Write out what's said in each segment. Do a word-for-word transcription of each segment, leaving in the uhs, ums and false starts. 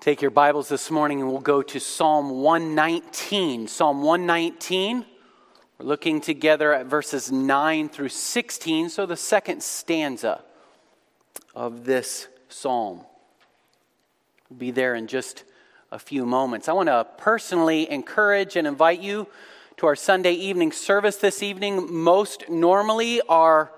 Take your Bibles this morning and we'll go to Psalm one nineteen. Psalm one nineteen, we're looking together at verses nine through sixteen, so the second stanza of this psalm. We'll be there in just a few moments. I want to personally encourage and invite you to our Sunday evening service this evening. Most normally, our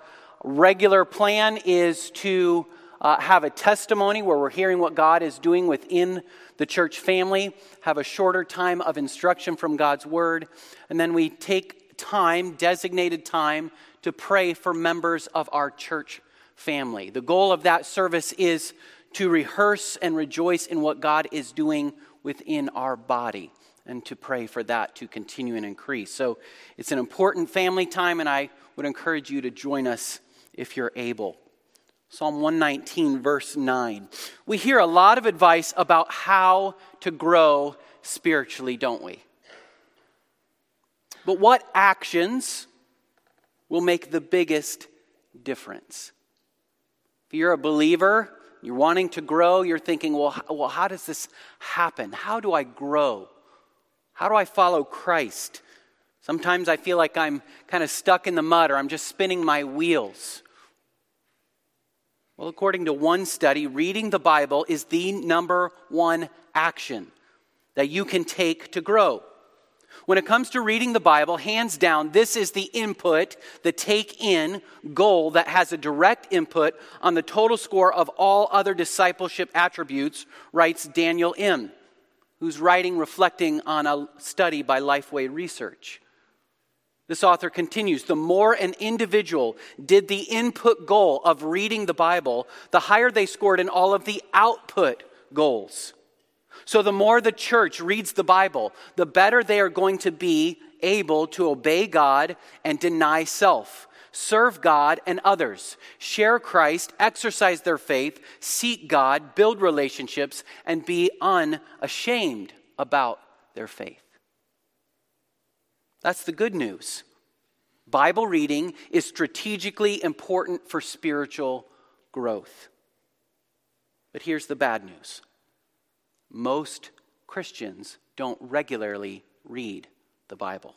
regular plan is to uh, have a testimony where we're hearing what God is doing within the church family, have a shorter time of instruction from God's Word, and then we take time, designated time, to pray for members of our church family. The goal of that service is to rehearse and rejoice in what God is doing within our body and to pray for that to continue and increase. So it's an important family time, and I would encourage you to join us if you're able. Psalm one nineteen, verse nine. We hear a lot of advice about how to grow spiritually, don't we? But what actions will make the biggest difference? If you're a believer, you're wanting to grow, you're thinking, well, well, how does this happen? How do I grow? How do I follow Christ? Sometimes I feel like I'm kind of stuck in the mud or I'm just spinning my wheels. Well, according to one study, reading the Bible is the number one action that you can take to grow. When it comes to reading the Bible, hands down, this is the input, the take-in goal that has a direct input on the total score of all other discipleship attributes, writes Daniel M., who's writing reflecting on a study by Lifeway Research. This author continues, the more an individual did the input goal of reading the Bible, the higher they scored in all of the output goals. So the more the church reads the Bible, the better they are going to be able to obey God and deny self, serve God and others, share Christ, exercise their faith, seek God, build relationships, and be unashamed about their faith. That's the good news. Bible reading is strategically important for spiritual growth. But here's the bad news. Most Christians don't regularly read the Bible.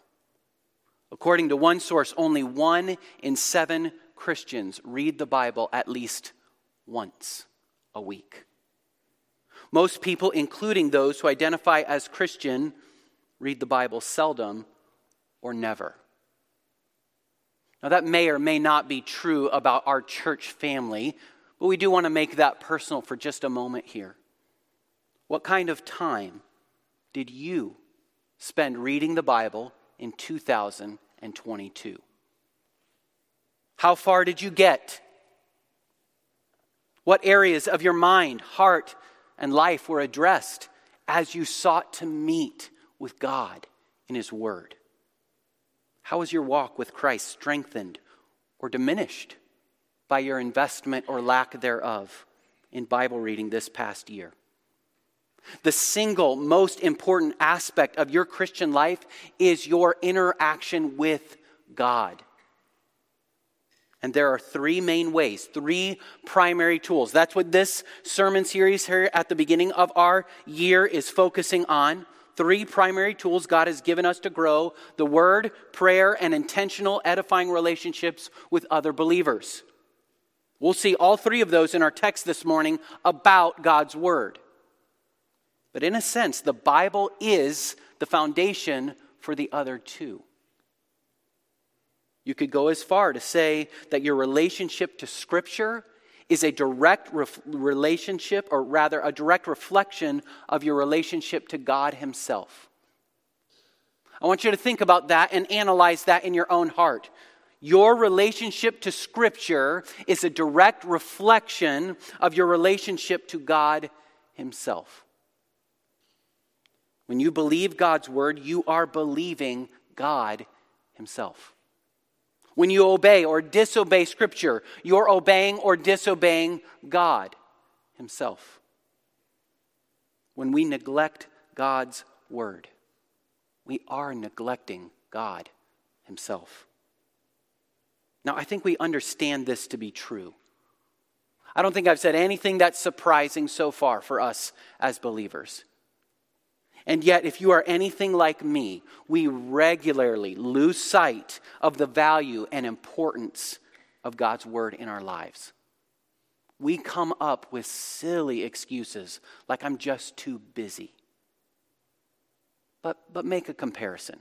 According to one source, only one in seven Christians read the Bible at least once a week. Most people, including those who identify as Christian, read the Bible seldom or never. Now, that may or may not be true about our church family, but we do want to make that personal for just a moment here. What kind of time did you spend reading the Bible in two thousand twenty-two? How far did you get? What areas of your mind, heart, and life were addressed as you sought to meet with God in His Word? How was your walk with Christ strengthened or diminished by your investment or lack thereof in Bible reading this past year? The single most important aspect of your Christian life is your interaction with God. And there are three main ways, three primary tools. That's what this sermon series here at the beginning of our year is focusing on. Three primary tools God has given us to grow: the Word, prayer, and intentional edifying relationships with other believers. We'll see all three of those in our text this morning about God's Word. But in a sense, the Bible is the foundation for the other two. You could go as far to say that your relationship to Scripture is a direct ref- relationship, or rather a direct reflection of your relationship to God Himself. I want you to think about that and analyze that in your own heart. Your relationship to Scripture is a direct reflection of your relationship to God Himself. When you believe God's Word, you are believing God Himself. When you obey or disobey Scripture, you're obeying or disobeying God Himself. When we neglect God's Word, we are neglecting God Himself. Now, I think we understand this to be true. I don't think I've said anything that's surprising so far for us as believers. And yet, if you are anything like me, we regularly lose sight of the value and importance of God's word in our lives. We come up with silly excuses like, I'm just too busy. But, but make a comparison.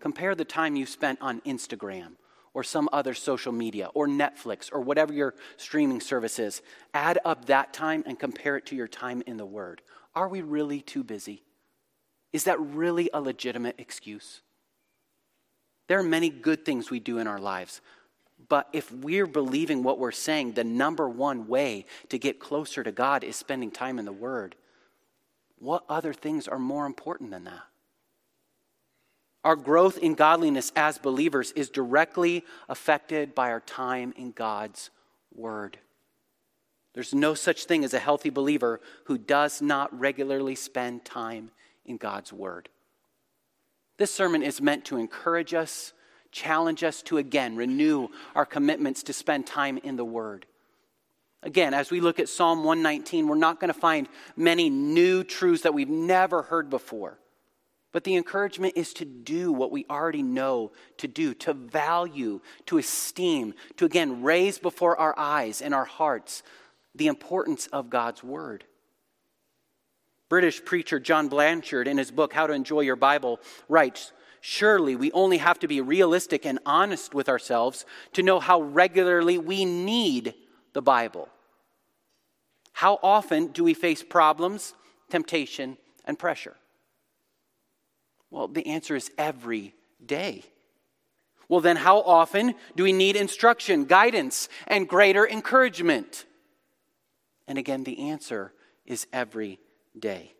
Compare the time you spent on Instagram or some other social media or Netflix or whatever your streaming service is. Add up that time and compare it to your time in the Word. Are we really too busy? Is that really a legitimate excuse? There are many good things we do in our lives, but if we're believing what we're saying, the number one way to get closer to God is spending time in the Word. What other things are more important than that? Our growth in godliness as believers is directly affected by our time in God's Word. There's no such thing as a healthy believer who does not regularly spend time in God's Word. This sermon is meant to encourage us, challenge us to again renew our commitments to spend time in the Word. Again, as we look at Psalm one nineteen, we're not going to find many new truths that we've never heard before. But the encouragement is to do what we already know to do, to value, to esteem, to again raise before our eyes and our hearts the importance of God's Word. British preacher John Blanchard, in his book, How to Enjoy Your Bible, writes, surely we only have to be realistic and honest with ourselves to know how regularly we need the Bible. How often do we face problems, temptation, and pressure? Well, the answer is every day. Well, then how often do we need instruction, guidance, and greater encouragement? And again, the answer is every day.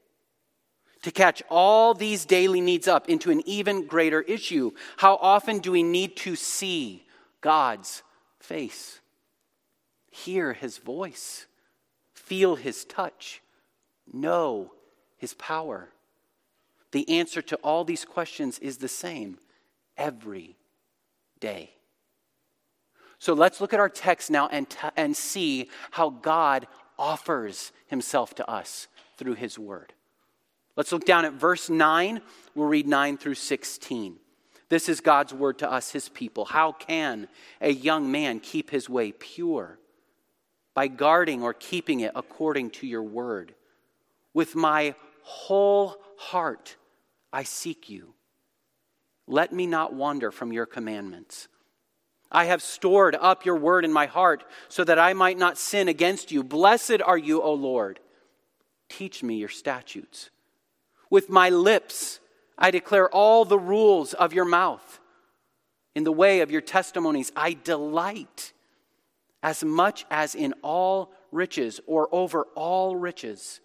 To catch all these daily needs up into an even greater issue, how often do we need to see God's face? Hear his voice, feel his touch, know his power. The answer to all these questions is the same every day. So let's look at our text now and, t- and see how God offers himself to us through his word. Let's look down at verse nine. We'll read nine through sixteen. This is God's word to us, his people. How can a young man keep his way pure? By guarding or keeping it according to your word. With my whole heart I seek you. Let me not wander from your commandments. I have stored up your word in my heart so that I might not sin against you. Blessed are you, O Lord. Teach me your statutes. With my lips I declare all the rules of your mouth. In the way of your testimonies I delight, as much as in all riches or over all riches.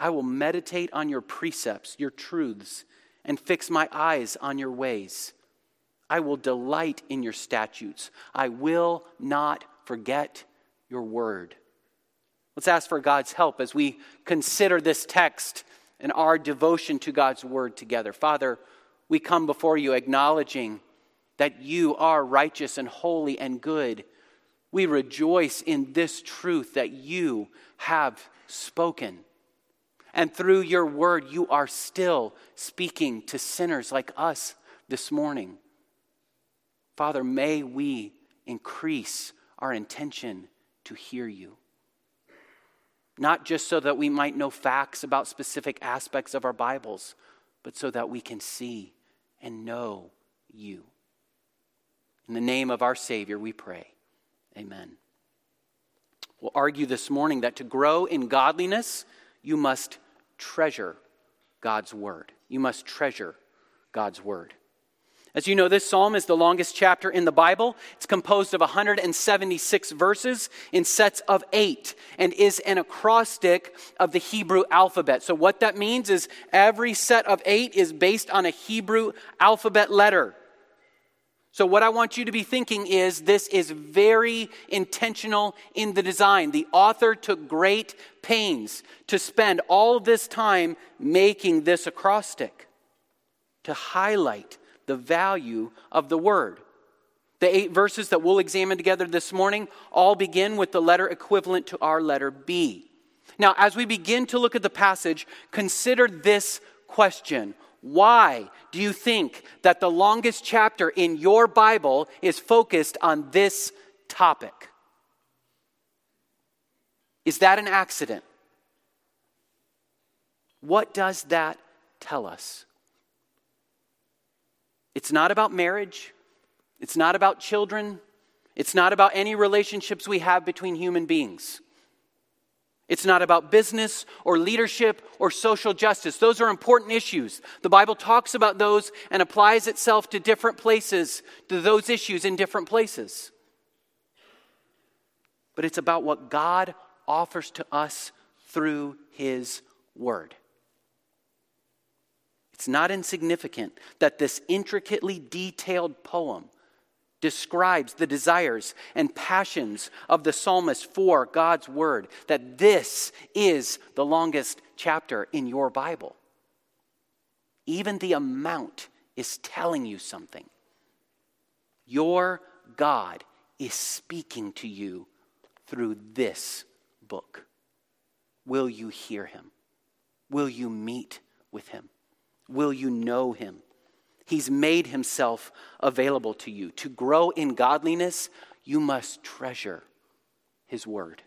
I will meditate on your precepts, your truths, and fix my eyes on your ways. I will delight in your statutes. I will not forget your word. Let's ask for God's help as we consider this text and our devotion to God's word together. Father, we come before you acknowledging that you are righteous and holy and good. We rejoice in this truth that you have spoken. And through your word, you are still speaking to sinners like us this morning. Father, may we increase our intention to hear you. Not just so that we might know facts about specific aspects of our Bibles, but so that we can see and know you. In the name of our Savior, we pray. Amen. We'll argue this morning that to grow in godliness, you must treasure God's word. You must treasure God's word. As you know, this psalm is the longest chapter in the Bible. It's composed of one hundred seventy-six verses in sets of eight and is an acrostic of the Hebrew alphabet. So what that means is every set of eight is based on a Hebrew alphabet letter. So what I want you to be thinking is this is very intentional in the design. The author took great pains to spend all this time making this acrostic to highlight the value of the word. The eight verses that we'll examine together this morning all begin with the letter equivalent to our letter B. Now, as we begin to look at the passage, consider this question. Why do you think that the longest chapter in your Bible is focused on this topic? Is that an accident? What does that tell us? It's not about marriage. It's not about children. It's not about any relationships we have between human beings. It's not about business or leadership or social justice. Those are important issues. The Bible talks about those and applies itself to different places, to those issues in different places. But it's about what God offers to us through His Word. It's not insignificant that this intricately detailed poem describes the desires and passions of the psalmist for God's Word, that this is the longest chapter in your Bible. Even the amount is telling you something. Your God is speaking to you through this book. Will you hear Him? Will you meet with Him? Will you know Him? He's made Himself available to you. To grow in godliness, you must treasure His Word.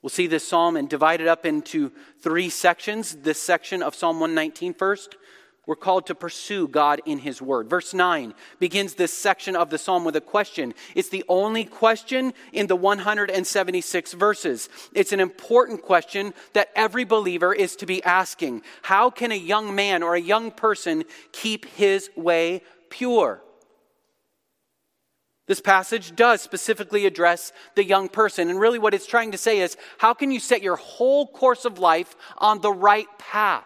We'll see this psalm and divide it up into three sections. This section of Psalm one nineteen first. We're called to pursue God in His Word. Verse nine begins this section of the psalm with a question. It's the only question in the one hundred seventy-six verses. It's an important question that every believer is to be asking. How can a young man or a young person keep his way pure? This passage does specifically address the young person. And really what it's trying to say is, how can you set your whole course of life on the right path?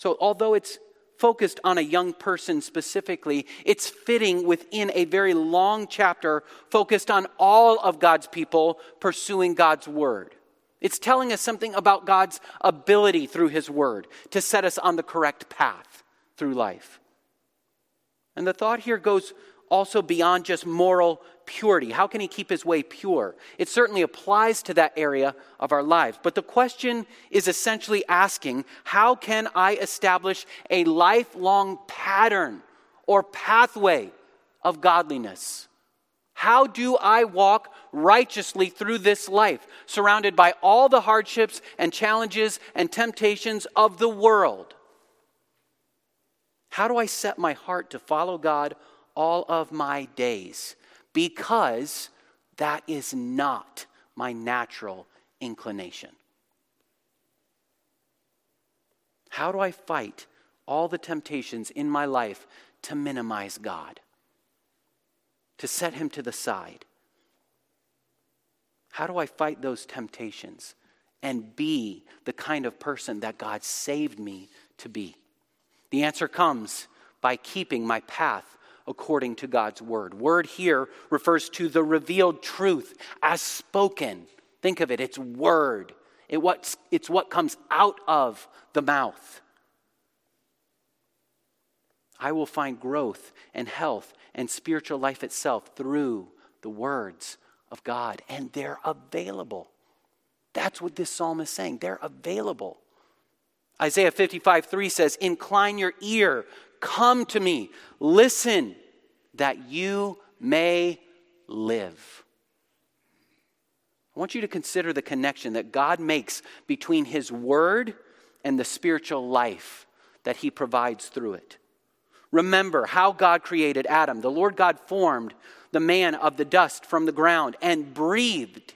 So although it's focused on a young person specifically, it's fitting within a very long chapter focused on all of God's people pursuing God's Word. It's telling us something about God's ability through His Word to set us on the correct path through life. And the thought here goes also beyond just moral purity. How can he keep his way pure? It certainly applies to that area of our lives. But the question is essentially asking, how can I establish a lifelong pattern or pathway of godliness? How do I walk righteously through this life, surrounded by all the hardships and challenges and temptations of the world? How do I set my heart to follow God all of my days, because that is not my natural inclination? How do I fight all the temptations in my life to minimize God, to set Him to the side? How do I fight those temptations and be the kind of person that God saved me to be? The answer comes by keeping my path according to God's Word. Word here refers to the revealed truth as spoken. Think of it, it's word. It what's, it's what comes out of the mouth. I will find growth and health and spiritual life itself through the words of God. And they're available. That's what this psalm is saying. They're available. Isaiah fifty-five three says, "Incline your ear. Come to me, listen, that you may live." I want you to consider the connection that God makes between His Word and the spiritual life that He provides through it. Remember how God created Adam. The Lord God formed the man of the dust from the ground and breathed,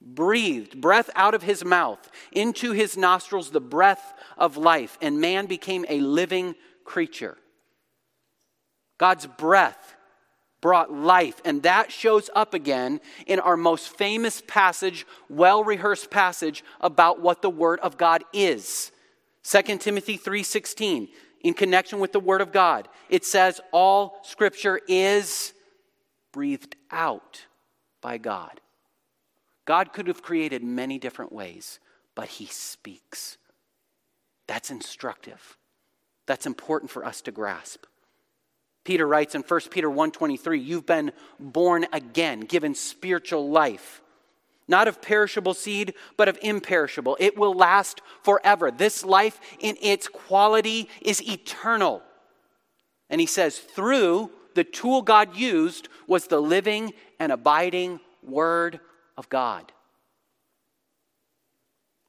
breathed breath out of his mouth into his nostrils the breath of life, and man became a living creature. God's breath brought life, and that shows up again in our most famous passage, well-rehearsed passage about what the Word of God is. Second Timothy three sixteen, in connection with the Word of God, it says all Scripture is breathed out by God. God could have created many different ways, but He speaks. That's instructive. That's important for us to grasp. Peter writes in First Peter one twenty-three, you've been born again, given spiritual life, not of perishable seed, but of imperishable. It will last forever. This life in its quality is eternal. And he says, through the tool God used was the living and abiding Word of God.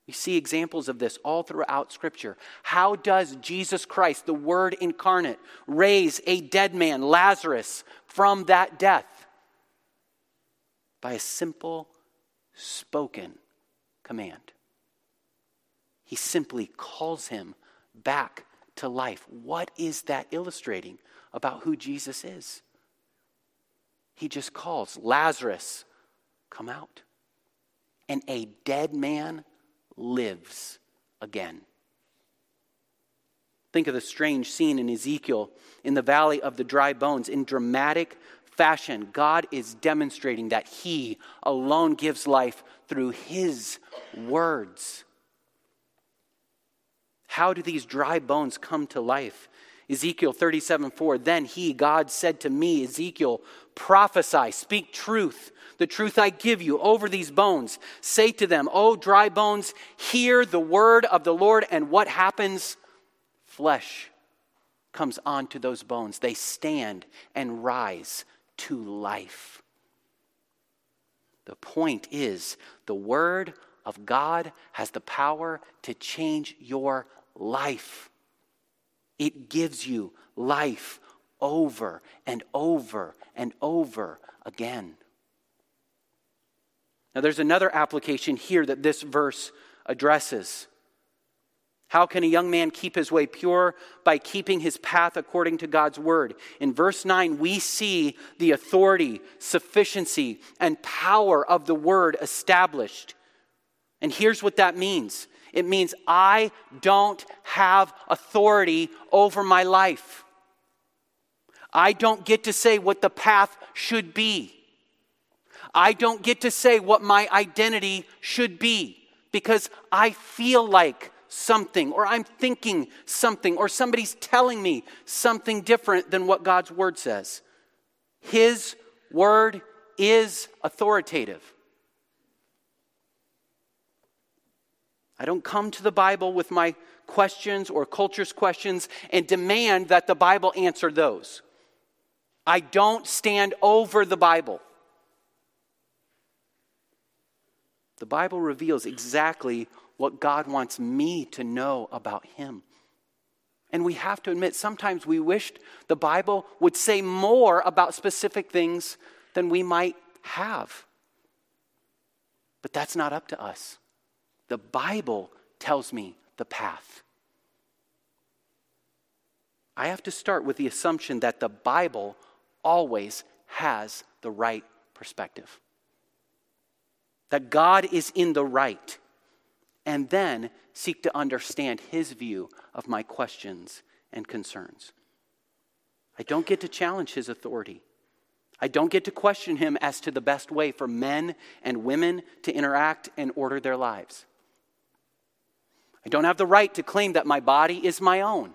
We see examples of this all throughout Scripture. How does Jesus Christ, the Word incarnate, raise a dead man, Lazarus, from that death? By a simple spoken command. He simply calls him back to life. What is that illustrating about who Jesus is? He just calls, Lazarus, come out. And a dead man lives again. Think of the strange scene in Ezekiel in the Valley of the Dry Bones. In dramatic fashion, God is demonstrating that He alone gives life through His words. How do these dry bones come to life? Ezekiel thirty-seven four, then He, God, said to me, Ezekiel, prophesy, speak truth, the truth I give you over these bones. Say to them, O dry bones, hear the word of the Lord. And what happens? Flesh comes onto those bones. They stand and rise to life. The point is, the word of God has the power to change your life. It gives you life over and over and over again. Now there's another application here that this verse addresses. How can a young man keep his way pure? By keeping his path according to God's word. In verse nine, we see the authority, sufficiency, and power of the word established. And here's what that means. It means I don't have authority over my life. I don't get to say what the path should be. I don't get to say what my identity should be because I feel like something or I'm thinking something or somebody's telling me something different than what God's word says. His word is authoritative. I don't come to the Bible with my questions or culture's questions and demand that the Bible answer those. I don't stand over the Bible. The Bible reveals exactly what God wants me to know about Him. And we have to admit, sometimes we wished the Bible would say more about specific things than we might have. But that's not up to us. The Bible tells me the path. I have to start with the assumption that the Bible always has the right perspective. That God is in the right. And then seek to understand His view of my questions and concerns. I don't get to challenge His authority. I don't get to question Him as to the best way for men and women to interact and order their lives. I don't have the right to claim that my body is my own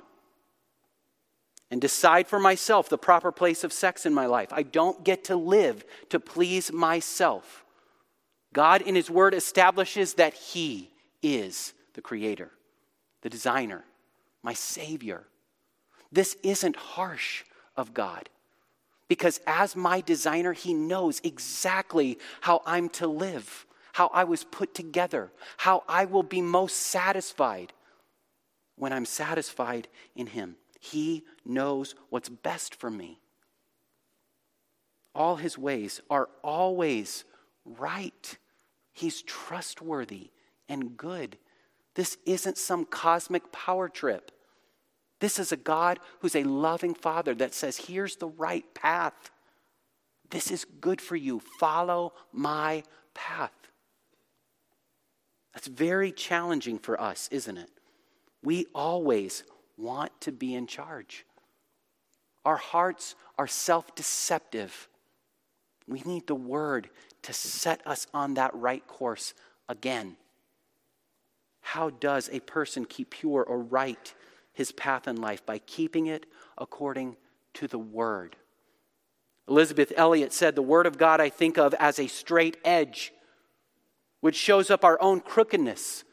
and decide for myself the proper place of sex in my life. I don't get to live to please myself. God in His word establishes that He is the creator, the designer, my savior. This isn't harsh of God because as my designer, He knows exactly how I'm to live. How I was put together, how I will be most satisfied when I'm satisfied in Him. He knows what's best for me. All His ways are always right. He's trustworthy and good. This isn't some cosmic power trip. This is a God who's a loving Father that says, here's the right path. This is good for you. Follow my path. That's very challenging for us, isn't it? We always want to be in charge. Our hearts are self-deceptive. We need the word to set us on that right course again. How does a person keep pure or right his path in life? By keeping it according to the Word. Elizabeth Elliot said, "The Word of God I think of as a straight edge, which shows up our own crookedness.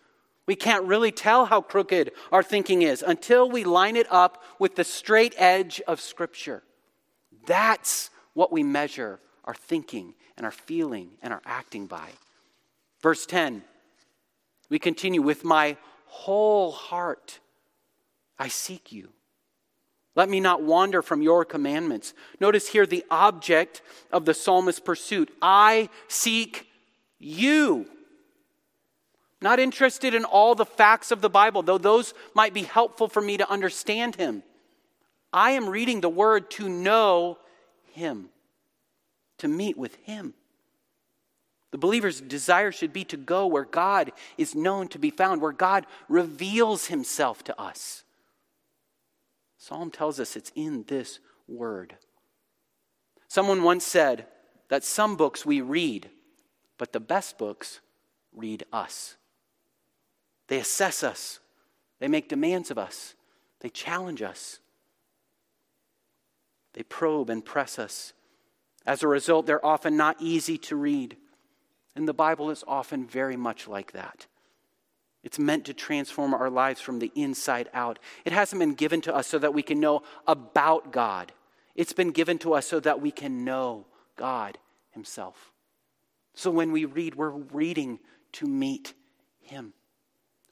We can't really tell how crooked our thinking is until we line it up with the straight edge of Scripture. That's what we measure our thinking and our feeling and our acting by." Verse ten, we continue, "With my whole heart I seek you. Let me not wander from your commandments." Notice here the object of the psalmist's pursuit. I seek you. Not interested in all the facts of the Bible, though those might be helpful for me to understand him. I am reading the word to know him, to meet with him. The believer's desire should be to go where God is known to be found, where God reveals himself to us. Psalm tells us it's in this word. Someone once said that some books we read, but the best books read us. They assess us. They make demands of us. They challenge us. They probe and press us. As a result, they're often not easy to read. And the Bible is often very much like that. It's meant to transform our lives from the inside out. It hasn't been given to us so that we can know about God. It's been given to us so that we can know God himself. So when we read, we're reading to meet him.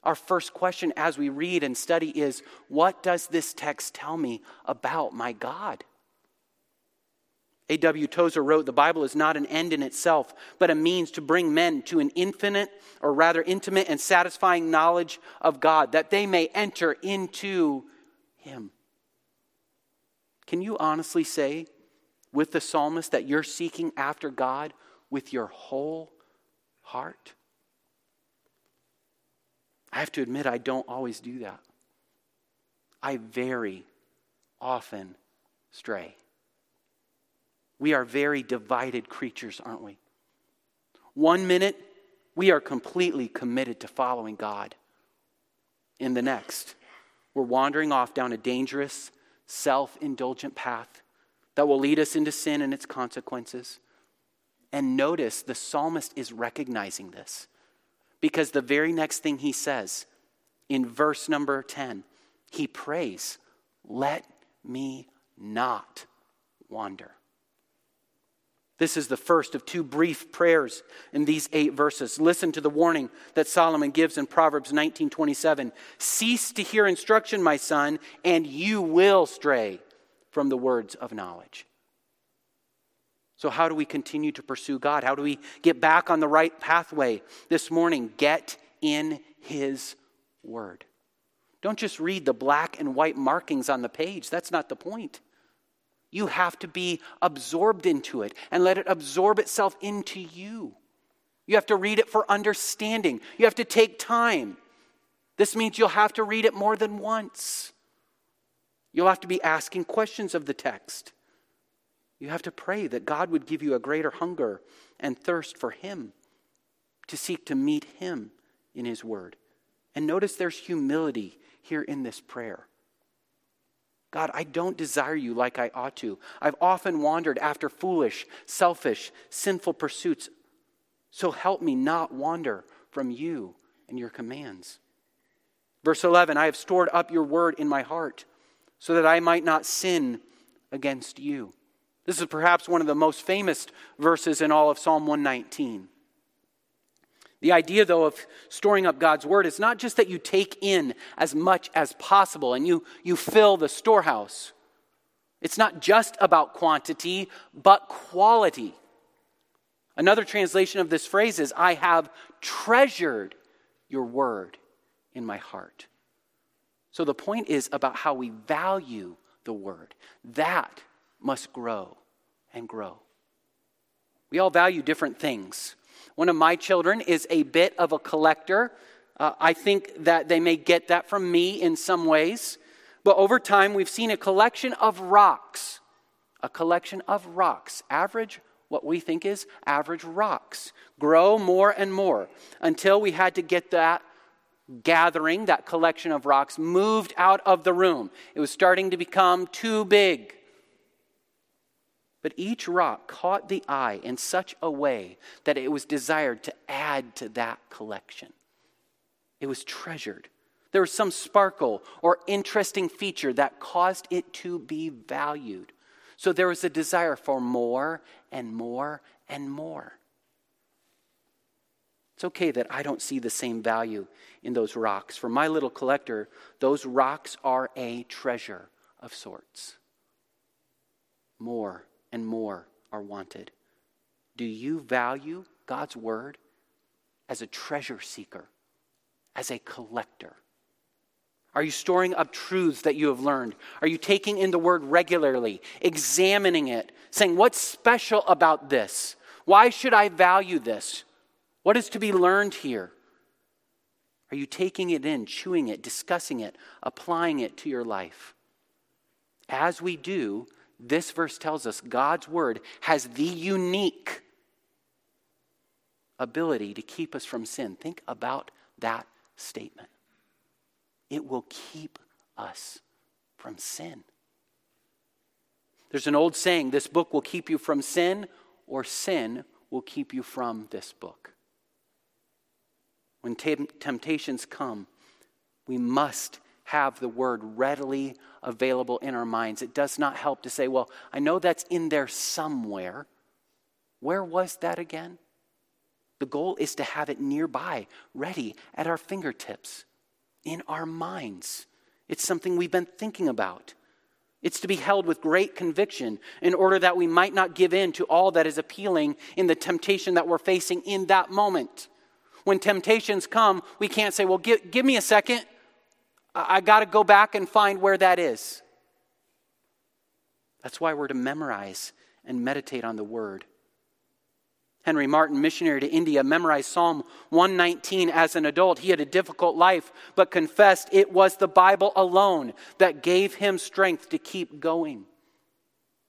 Our first question as we read and study is, what does this text tell me about my God? A W Tozer wrote, "The Bible is not an end in itself, but a means to bring men to an infinite, or rather intimate and satisfying knowledge of God, that they may enter into him." Can you honestly say with the psalmist that you're seeking after God with your whole heart? I have to admit, I don't always do that. I very often stray. We are very divided creatures, aren't we? One minute, we are completely committed to following God. In the next, we're wandering off down a dangerous, self-indulgent path that will lead us into sin and its consequences. And notice the psalmist is recognizing this, because the very next thing he says in verse number ten, he prays, "Let me not wander." This is the first of two brief prayers in these eight verses. Listen to the warning that Solomon gives in Proverbs nineteen twenty-seven. "Cease to hear instruction, my son, and you will stray from the words of knowledge." So how do we continue to pursue God? How do we get back on the right pathway this morning? Get in his word. Don't just read the black and white markings on the page. That's not the point. You have to be absorbed into it and let it absorb itself into you. You have to read it for understanding. You have to take time. This means you'll have to read it more than once. You'll have to be asking questions of the text. You have to pray that God would give you a greater hunger and thirst for him, to seek to meet him in his word. And notice there's humility here in this prayer. God, I don't desire you like I ought to. I've often wandered after foolish, selfish, sinful pursuits. So help me not wander from you and your commands. Verse eleven, "I have stored up your word in my heart so that I might not sin against you." This is perhaps one of the most famous verses in all of Psalm one nineteen. The idea, though, of storing up God's word is not just that you take in as much as possible and you, you fill the storehouse. It's not just about quantity, but quality. Another translation of this phrase is, "I have treasured your word in my heart." So the point is about how we value the word. That must grow and grow. We all value different things. One of my children is a bit of a collector. Uh, I think that they may get that from me in some ways. But over time, we've seen a collection of rocks. A collection of rocks. Average, what we think is average rocks. Grow more and more until we had to get that gathering, that collection of rocks, moved out of the room. It was starting to become too big. But each rock caught the eye in such a way that it was desired to add to that collection. It was treasured. There was some sparkle or interesting feature that caused it to be valued. So there was a desire for more and more and more. It's okay that I don't see the same value in those rocks. For my little collector, those rocks are a treasure of sorts. More and more are wanted. Do you value God's word as a treasure seeker, as a collector? Are you storing up truths that you have learned? Are you taking in the word regularly, examining it, saying, what's special about this? Why should I value this? What is to be learned here? Are you taking it in, chewing it, discussing it, applying it to your life? As we do, this verse tells us God's word has the unique ability to keep us from sin. Think about that statement. It will keep us from sin. There's an old saying, this book will keep you from sin, or sin will keep you from this book. When te- temptations come, we must have the word readily available in our minds. It does not help to say, well, I know that's in there somewhere. Where was that again? The goal is to have it nearby, ready, at our fingertips, in our minds. It's something we've been thinking about. It's to be held with great conviction in order that we might not give in to all that is appealing in the temptation that we're facing in that moment. When temptations come, we can't say, well, give, give me a second. I got to go back and find where that is. That's why we're to memorize and meditate on the word. Henry Martyn, missionary to India, memorized Psalm one nineteen as an adult. He had a difficult life, but confessed it was the Bible alone that gave him strength to keep going.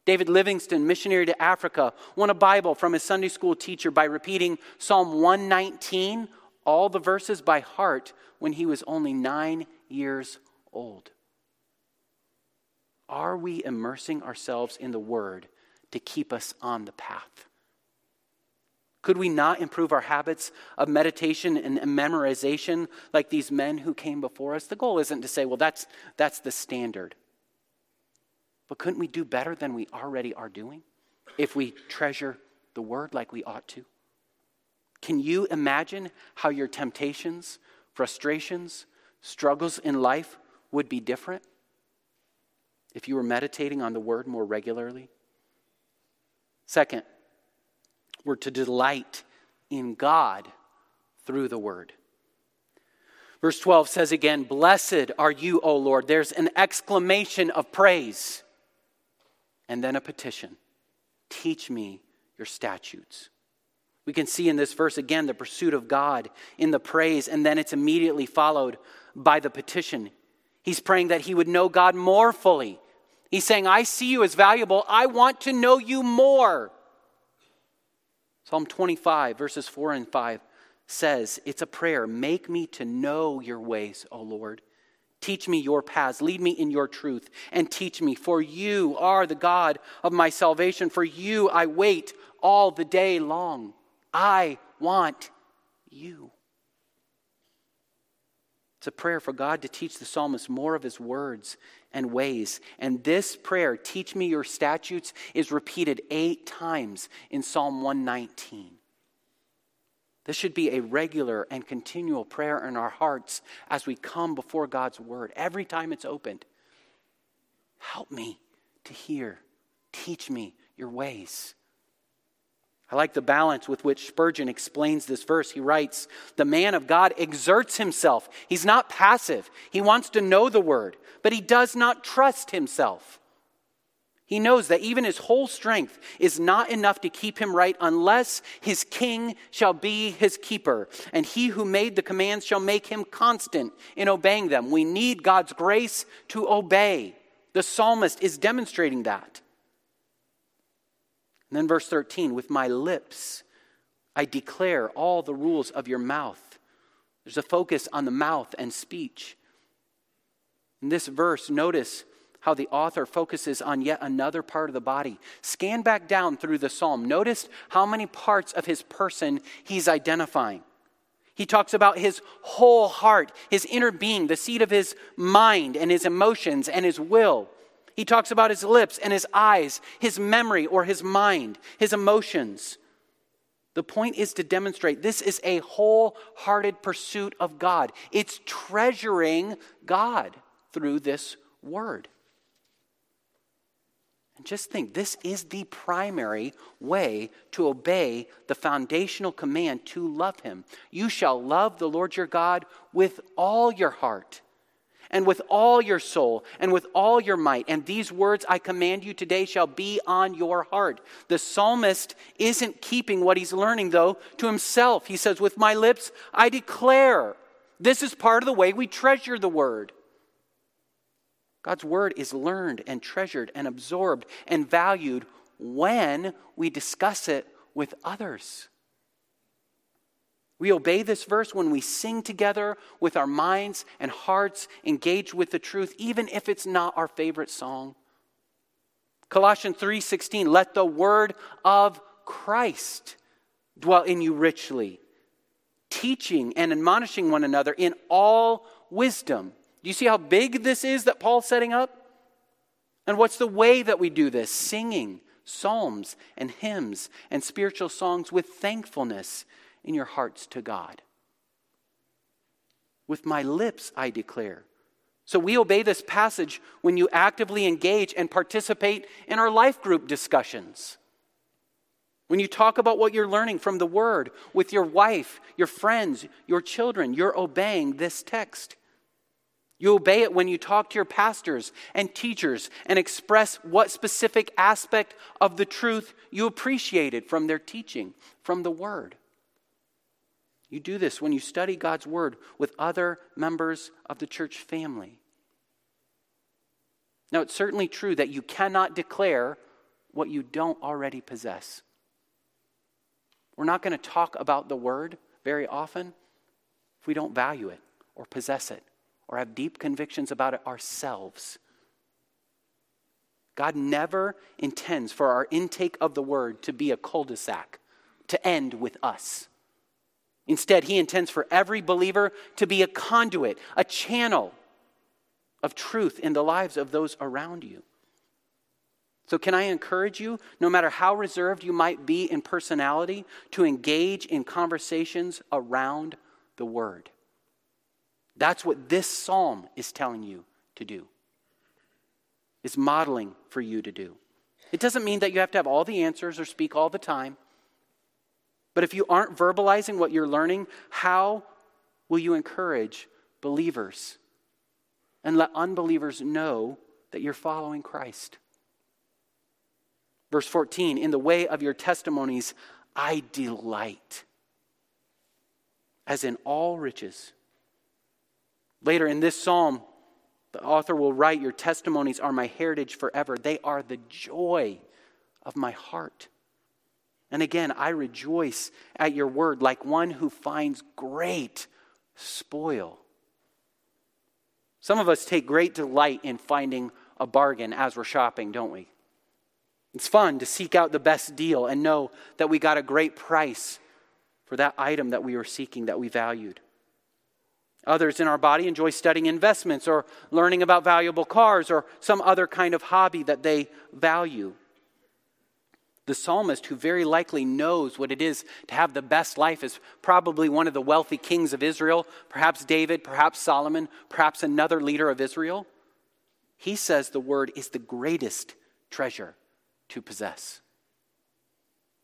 David Livingston, missionary to Africa, won a Bible from his Sunday school teacher by repeating Psalm one nineteen, all the verses by heart, when he was only nine years old. Are we immersing ourselves in the word to keep us on the path? Could we not improve our habits of meditation and memorization like these men who came before us? The goal isn't to say, well, that's that's the standard. But couldn't we do better than we already are doing if we treasure the word like we ought to? Can you imagine how your temptations, frustrations, struggles in life would be different if you were meditating on the word more regularly? Second, we're to delight in God through the word. Verse twelve says again, "Blessed are you, O Lord." There's an exclamation of praise and then a petition. Teach me your statutes. We can see in this verse again the pursuit of God in the praise, and then it's immediately followed by the petition. He's praying that he would know God more fully. He's saying, I see you as valuable. I want to know you more. Psalm twenty-five, verses four and five says, it's a prayer. Make me to know your ways, O Lord. Teach me your paths. Lead me in your truth and teach me. For you are the God of my salvation. For you I wait all the day long. I want you. It's a prayer for God to teach the psalmist more of his words and ways. And this prayer, teach me your statutes, is repeated eight times in Psalm one nineteen. This should be a regular and continual prayer in our hearts as we come before God's word. Every time it's opened, help me to hear. Teach me your ways. I like the balance with which Spurgeon explains this verse. He writes, the man of God exerts himself. He's not passive. He wants to know the word, but he does not trust himself. He knows that even his whole strength is not enough to keep him right unless his king shall be his keeper, and he who made the commands shall make him constant in obeying them. We need God's grace to obey. The psalmist is demonstrating that. And then verse thirteen, with my lips, I declare all the rules of your mouth. There's a focus on the mouth and speech. In this verse, notice how the author focuses on yet another part of the body. Scan back down through the psalm. Notice how many parts of his person he's identifying. He talks about his whole heart, his inner being, the seat of his mind and his emotions and his will. He talks about his lips and his eyes, his memory or his mind, his emotions. The point is to demonstrate this is a wholehearted pursuit of God. It's treasuring God through this word. And just think, this is the primary way to obey the foundational command to love him. You shall love the Lord your God with all your heart and with all your soul, and with all your might. And these words I command you today shall be on your heart. The psalmist isn't keeping what he's learning, though, to himself. He says, with my lips, I declare. This is part of the way we treasure the word. God's word is learned and treasured and absorbed and valued when we discuss it with others. We obey this verse when we sing together with our minds and hearts, engaged with the truth, even if it's not our favorite song. Colossians three sixteen, let the word of Christ dwell in you richly, teaching and admonishing one another in all wisdom. Do you see how big this is that Paul's setting up? And what's the way that we do this? Singing psalms and hymns and spiritual songs with thankfulness in your hearts to God. With my lips I declare. So we obey this passage when you actively engage and participate in our life group discussions. When you talk about what you're learning from the word with your wife, your friends, your children, you're obeying this text. You obey it when you talk to your pastors and teachers and express what specific aspect of the truth you appreciated from their teaching, from the word. You do this when you study God's word with other members of the church family. Now, it's certainly true that you cannot declare what you don't already possess. We're not going to talk about the word very often if we don't value it or possess it or have deep convictions about it ourselves. God never intends for our intake of the word to be a cul-de-sac, to end with us. Instead, he intends for every believer to be a conduit, a channel of truth in the lives of those around you. So can I encourage you, no matter how reserved you might be in personality, to engage in conversations around the word. That's what this psalm is telling you to do, is modeling for you to do. It doesn't mean that you have to have all the answers or speak all the time. But if you aren't verbalizing what you're learning, how will you encourage believers and let unbelievers know that you're following Christ? Verse fourteen, in the way of your testimonies, I delight, as in all riches. Later in this psalm, the author will write, your testimonies are my heritage forever. They are the joy of my heart. And again, I rejoice at your word like one who finds great spoil. Some of us take great delight in finding a bargain as we're shopping, don't we? It's fun to seek out the best deal and know that we got a great price for that item that we were seeking, that we valued. Others in our body enjoy studying investments or learning about valuable cars or some other kind of hobby that they value. The psalmist, who very likely knows what it is to have the best life, is probably one of the wealthy kings of Israel, perhaps David, perhaps Solomon, perhaps another leader of Israel. He says the word is the greatest treasure to possess.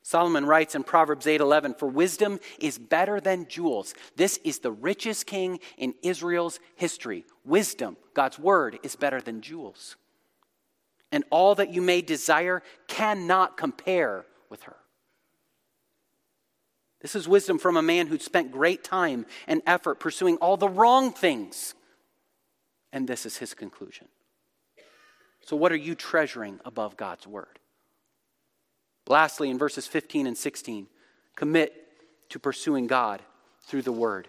Solomon writes in Proverbs eight eleven, for wisdom is better than jewels. This is the richest king in Israel's history. Wisdom, God's word, is better than jewels. And all that you may desire cannot compare with her. This is wisdom from a man who spent great time and effort pursuing all the wrong things. And this is his conclusion. So what are you treasuring above God's word? Lastly, in verses fifteen and sixteen, commit to pursuing God through the word.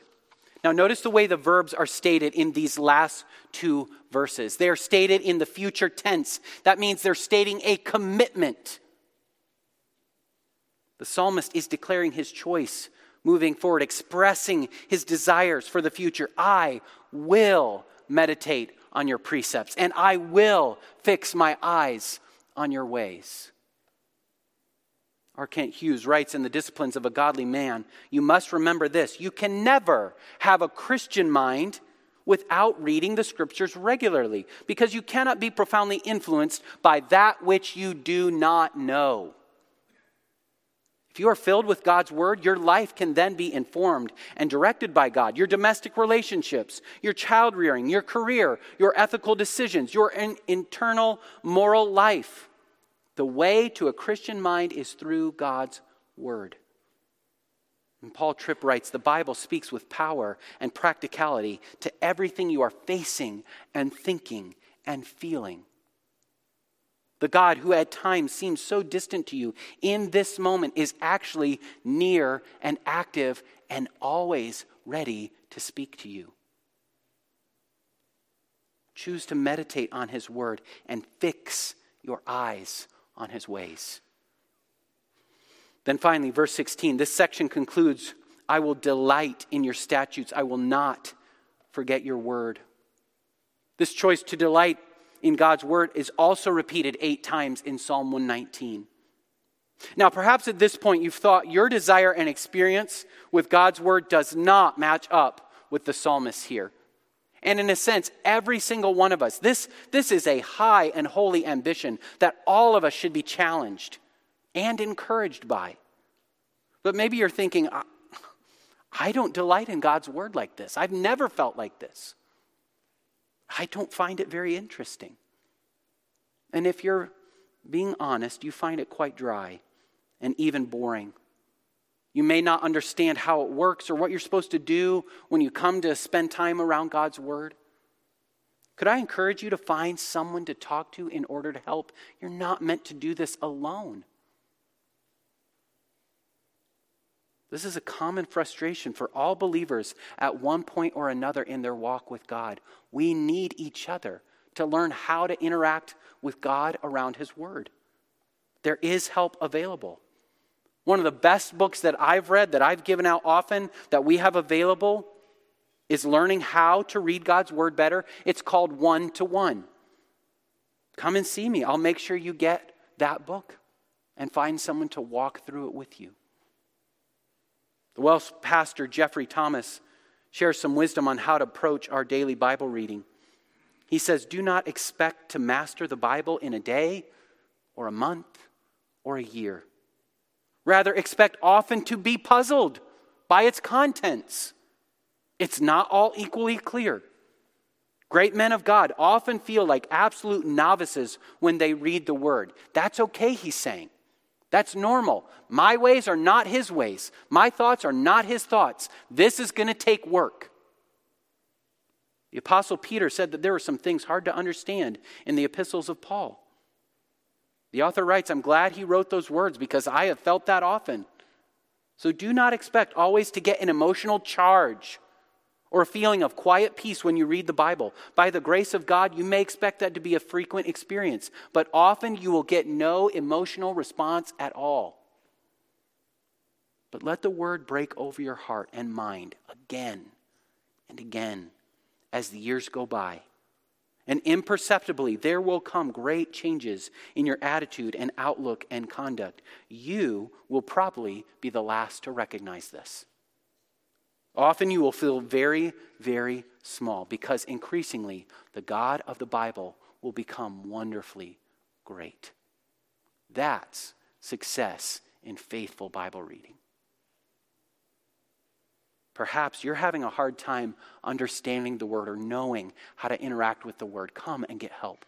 Now notice the way the verbs are stated in these last two verses. They are stated in the future tense. That means they're stating a commitment. The psalmist is declaring his choice moving forward, expressing his desires for the future. I will meditate on your precepts, and I will fix my eyes on your ways. R. Kent Hughes writes in The Disciplines of a Godly Man, you must remember this, you can never have a Christian mind without reading the scriptures regularly, because you cannot be profoundly influenced by that which you do not know. If you are filled with God's word, your life can then be informed and directed by God. Your domestic relationships, your child rearing, your career, your ethical decisions, your in- internal moral life. The way to a Christian mind is through God's word. And Paul Tripp writes, the Bible speaks with power and practicality to everything you are facing and thinking and feeling. The God who at times seems so distant to you in this moment is actually near and active and always ready to speak to you. Choose to meditate on his word and fix your eyes on his ways. Then finally, verse sixteen, this section concludes, I will delight in your statutes. I will not forget your word. This choice to delight in God's word is also repeated eight times in Psalm one nineteen. Now, perhaps at this point you've thought your desire and experience with God's word does not match up with the psalmist here. And in a sense, every single one of us, this, this is a high and holy ambition that all of us should be challenged and encouraged by. But maybe you're thinking, I, I don't delight in God's word like this. I've never felt like this. I don't find it very interesting. And if you're being honest, you find it quite dry and even boring. You may not understand how it works or what you're supposed to do when you come to spend time around God's word. Could I encourage you to find someone to talk to in order to help? You're not meant to do this alone. This is a common frustration for all believers at one point or another in their walk with God. We need each other to learn how to interact with God around his word. There is help available. One of the best books that I've read, that I've given out often, that we have available is Learning How to Read God's Word Better. It's called One to One. Come and see me. I'll make sure you get that book and find someone to walk through it with you. The Welsh pastor Jeffrey Thomas shares some wisdom on how to approach our daily Bible reading. He says, do not expect to master the Bible in a day or a month or a year. Rather, expect often to be puzzled by its contents. It's not all equally clear. Great men of God often feel like absolute novices when they read the Word. That's okay, he's saying. That's normal. My ways are not his ways. My thoughts are not his thoughts. This is going to take work. The Apostle Peter said that there were some things hard to understand in the epistles of Paul. The author writes, I'm glad he wrote those words because I have felt that often. So do not expect always to get an emotional charge or a feeling of quiet peace when you read the Bible. By the grace of God, you may expect that to be a frequent experience, but often you will get no emotional response at all. But let the word break over your heart and mind again and again as the years go by. And imperceptibly, there will come great changes in your attitude and outlook and conduct. You will probably be the last to recognize this. Often you will feel very, very small because increasingly the God of the Bible will become wonderfully great. That's success in faithful Bible reading. Perhaps you're having a hard time understanding the Word or knowing how to interact with the Word. Come and get help.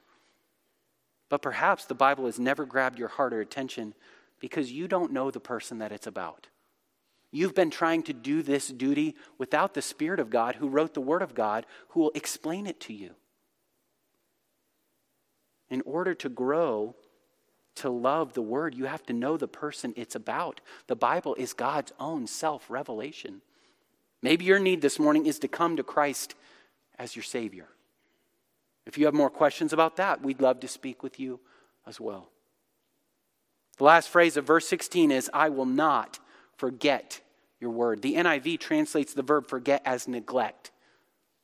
But perhaps the Bible has never grabbed your heart or attention because you don't know the person that it's about. You've been trying to do this duty without the Spirit of God who wrote the Word of God, who will explain it to you. In order to grow to love the Word, you have to know the person it's about. The Bible is God's own self-revelation. Maybe your need this morning is to come to Christ as your Savior. If you have more questions about that, we'd love to speak with you as well. The last phrase of verse sixteen is, I will not forget your word. The N I V translates the verb forget as neglect.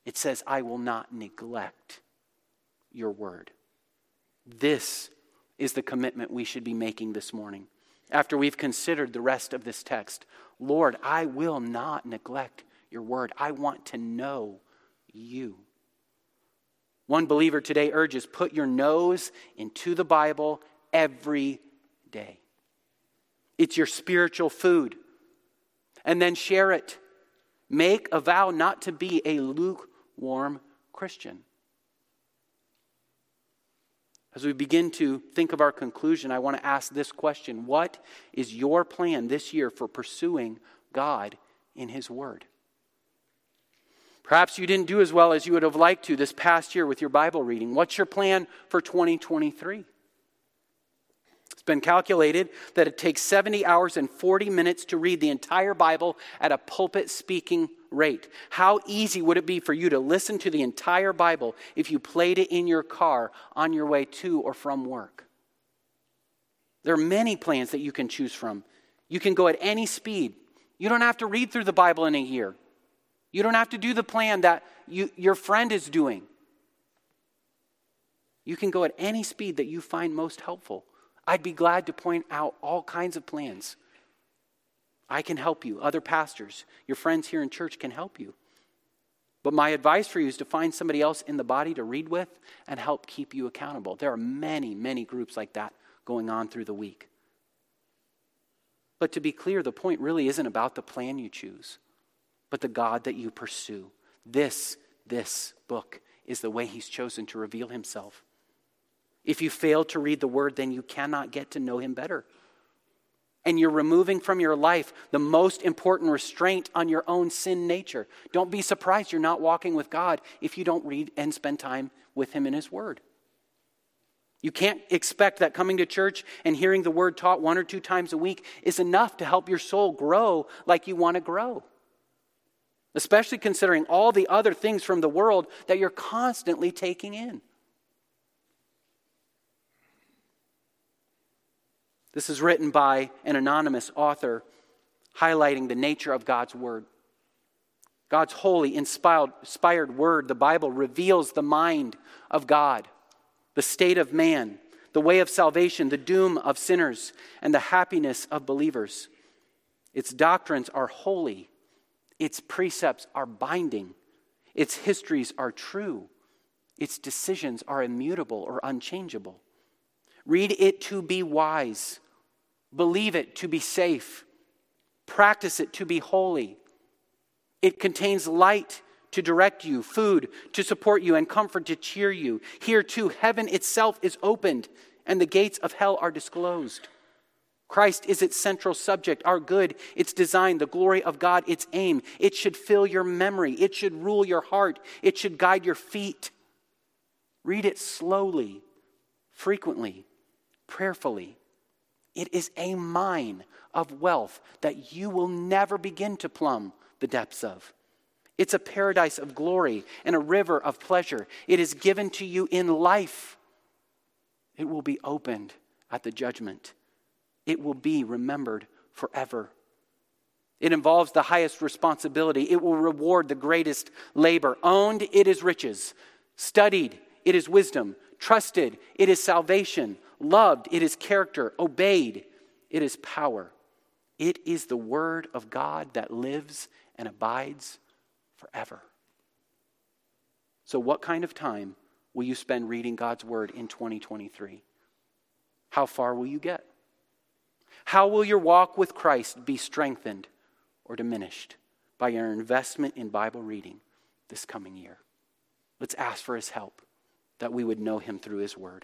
It says, I will not neglect your word. This is the commitment we should be making this morning. After we've considered the rest of this text, Lord, I will not neglect your word. I want to know you. One believer today urges, put your nose into the Bible every day. It's your spiritual food. And then share it. Make a vow not to be a lukewarm Christian. As we begin to think of our conclusion, I want to ask this question. What is your plan this year for pursuing God in His Word? Perhaps you didn't do as well as you would have liked to this past year with your Bible reading. What's your plan for twenty twenty-three? It's been calculated that it takes seventy hours and forty minutes to read the entire Bible at a pulpit speaking rate. How easy would it be for you to listen to the entire Bible if you played it in your car on your way to or from work? There are many plans that you can choose from. You can go at any speed. You don't have to read through the Bible in a year. You don't have to do the plan that you, your friend is doing. You can go at any speed that you find most helpful. I'd be glad to point out all kinds of plans. I can help you. Other pastors, your friends here in church can help you. But my advice for you is to find somebody else in the body to read with and help keep you accountable. There are many, many groups like that going on through the week. But to be clear, the point really isn't about the plan you choose, but the God that you pursue. This, this book is the way He's chosen to reveal Himself. If you fail to read the Word, then you cannot get to know Him better. And you're removing from your life the most important restraint on your own sin nature. Don't be surprised you're not walking with God if you don't read and spend time with Him in His Word. You can't expect that coming to church and hearing the Word taught one or two times a week is enough to help your soul grow like you want to grow. Especially considering all the other things from the world that you're constantly taking in. This is written by an anonymous author highlighting the nature of God's Word. God's holy, inspired, inspired Word, the Bible, reveals the mind of God, the state of man, the way of salvation, the doom of sinners, and the happiness of believers. Its doctrines are holy. Its precepts are binding. Its histories are true. Its decisions are immutable or unchangeable. Read it to be wise. Believe it to be safe. Practice it to be holy. It contains light to direct you, food to support you, and comfort to cheer you. Here too, heaven itself is opened, and the gates of hell are disclosed. Christ is its central subject, our good, its design, the glory of God, its aim. It should fill your memory. It should rule your heart. It should guide your feet. Read it slowly, frequently, prayerfully. It is a mine of wealth that you will never begin to plumb the depths of. It's a paradise of glory and a river of pleasure. It is given to you in life. It will be opened at the judgment. It will be remembered forever. It involves the highest responsibility. It will reward the greatest labor. Owned, it is riches. Studied, it is wisdom. Trusted, it is salvation. Loved, it is character. Obeyed, it is power. It is the Word of God that lives and abides forever. So what kind of time will you spend reading God's Word in twenty twenty-three? How far will you get? How will your walk with Christ be strengthened or diminished by your investment in Bible reading this coming year? Let's ask for His help, that we would know Him through His Word.